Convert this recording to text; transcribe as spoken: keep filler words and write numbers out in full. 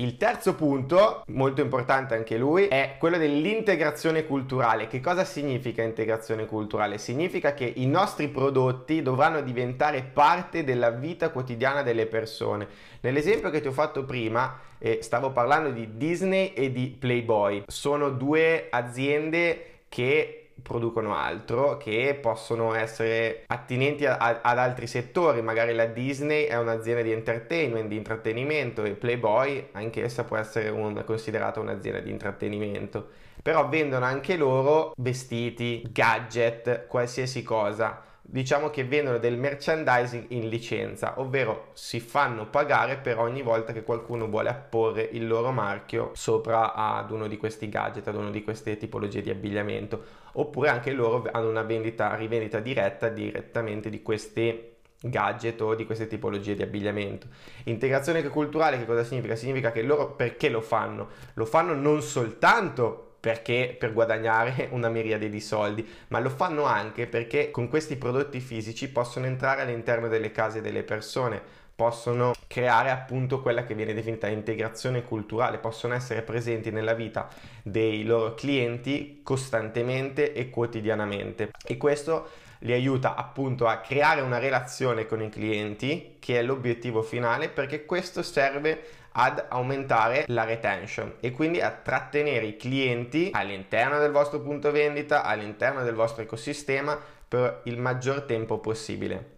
Il terzo punto, molto importante anche lui, è quello dell'integrazione culturale. Che cosa significa integrazione culturale? Significa che i nostri prodotti dovranno diventare parte della vita quotidiana delle persone. Nell'esempio che ti ho fatto prima, eh, stavo parlando di Disney e di Playboy. Sono due aziende che producono altro, che possono essere attinenti a, a, ad altri settori. Magari la Disney è un'azienda di entertainment, di intrattenimento, e Playboy anch'essa può essere un, considerata un'azienda di intrattenimento, però vendono anche loro vestiti, gadget, qualsiasi cosa. Diciamo che vendono del merchandising in licenza, ovvero si fanno pagare per ogni volta che qualcuno vuole apporre il loro marchio sopra ad uno di questi gadget, ad uno di queste tipologie di abbigliamento. Oppure anche loro hanno una vendita, rivendita diretta direttamente di questi gadget o di queste tipologie di abbigliamento. Integrazione culturale che cosa significa? Significa che loro perché lo fanno? Lo fanno non soltanto perché per guadagnare una miriade di soldi, ma lo fanno anche perché con questi prodotti fisici possono entrare all'interno delle case delle persone, possono creare appunto quella che viene definita integrazione culturale, possono essere presenti nella vita dei loro clienti costantemente e quotidianamente, e questo li aiuta appunto a creare una relazione con i clienti, che è l'obiettivo finale, perché questo serve ad aumentare la retention e quindi a trattenere i clienti all'interno del vostro punto vendita, all'interno del vostro ecosistema per il maggior tempo possibile.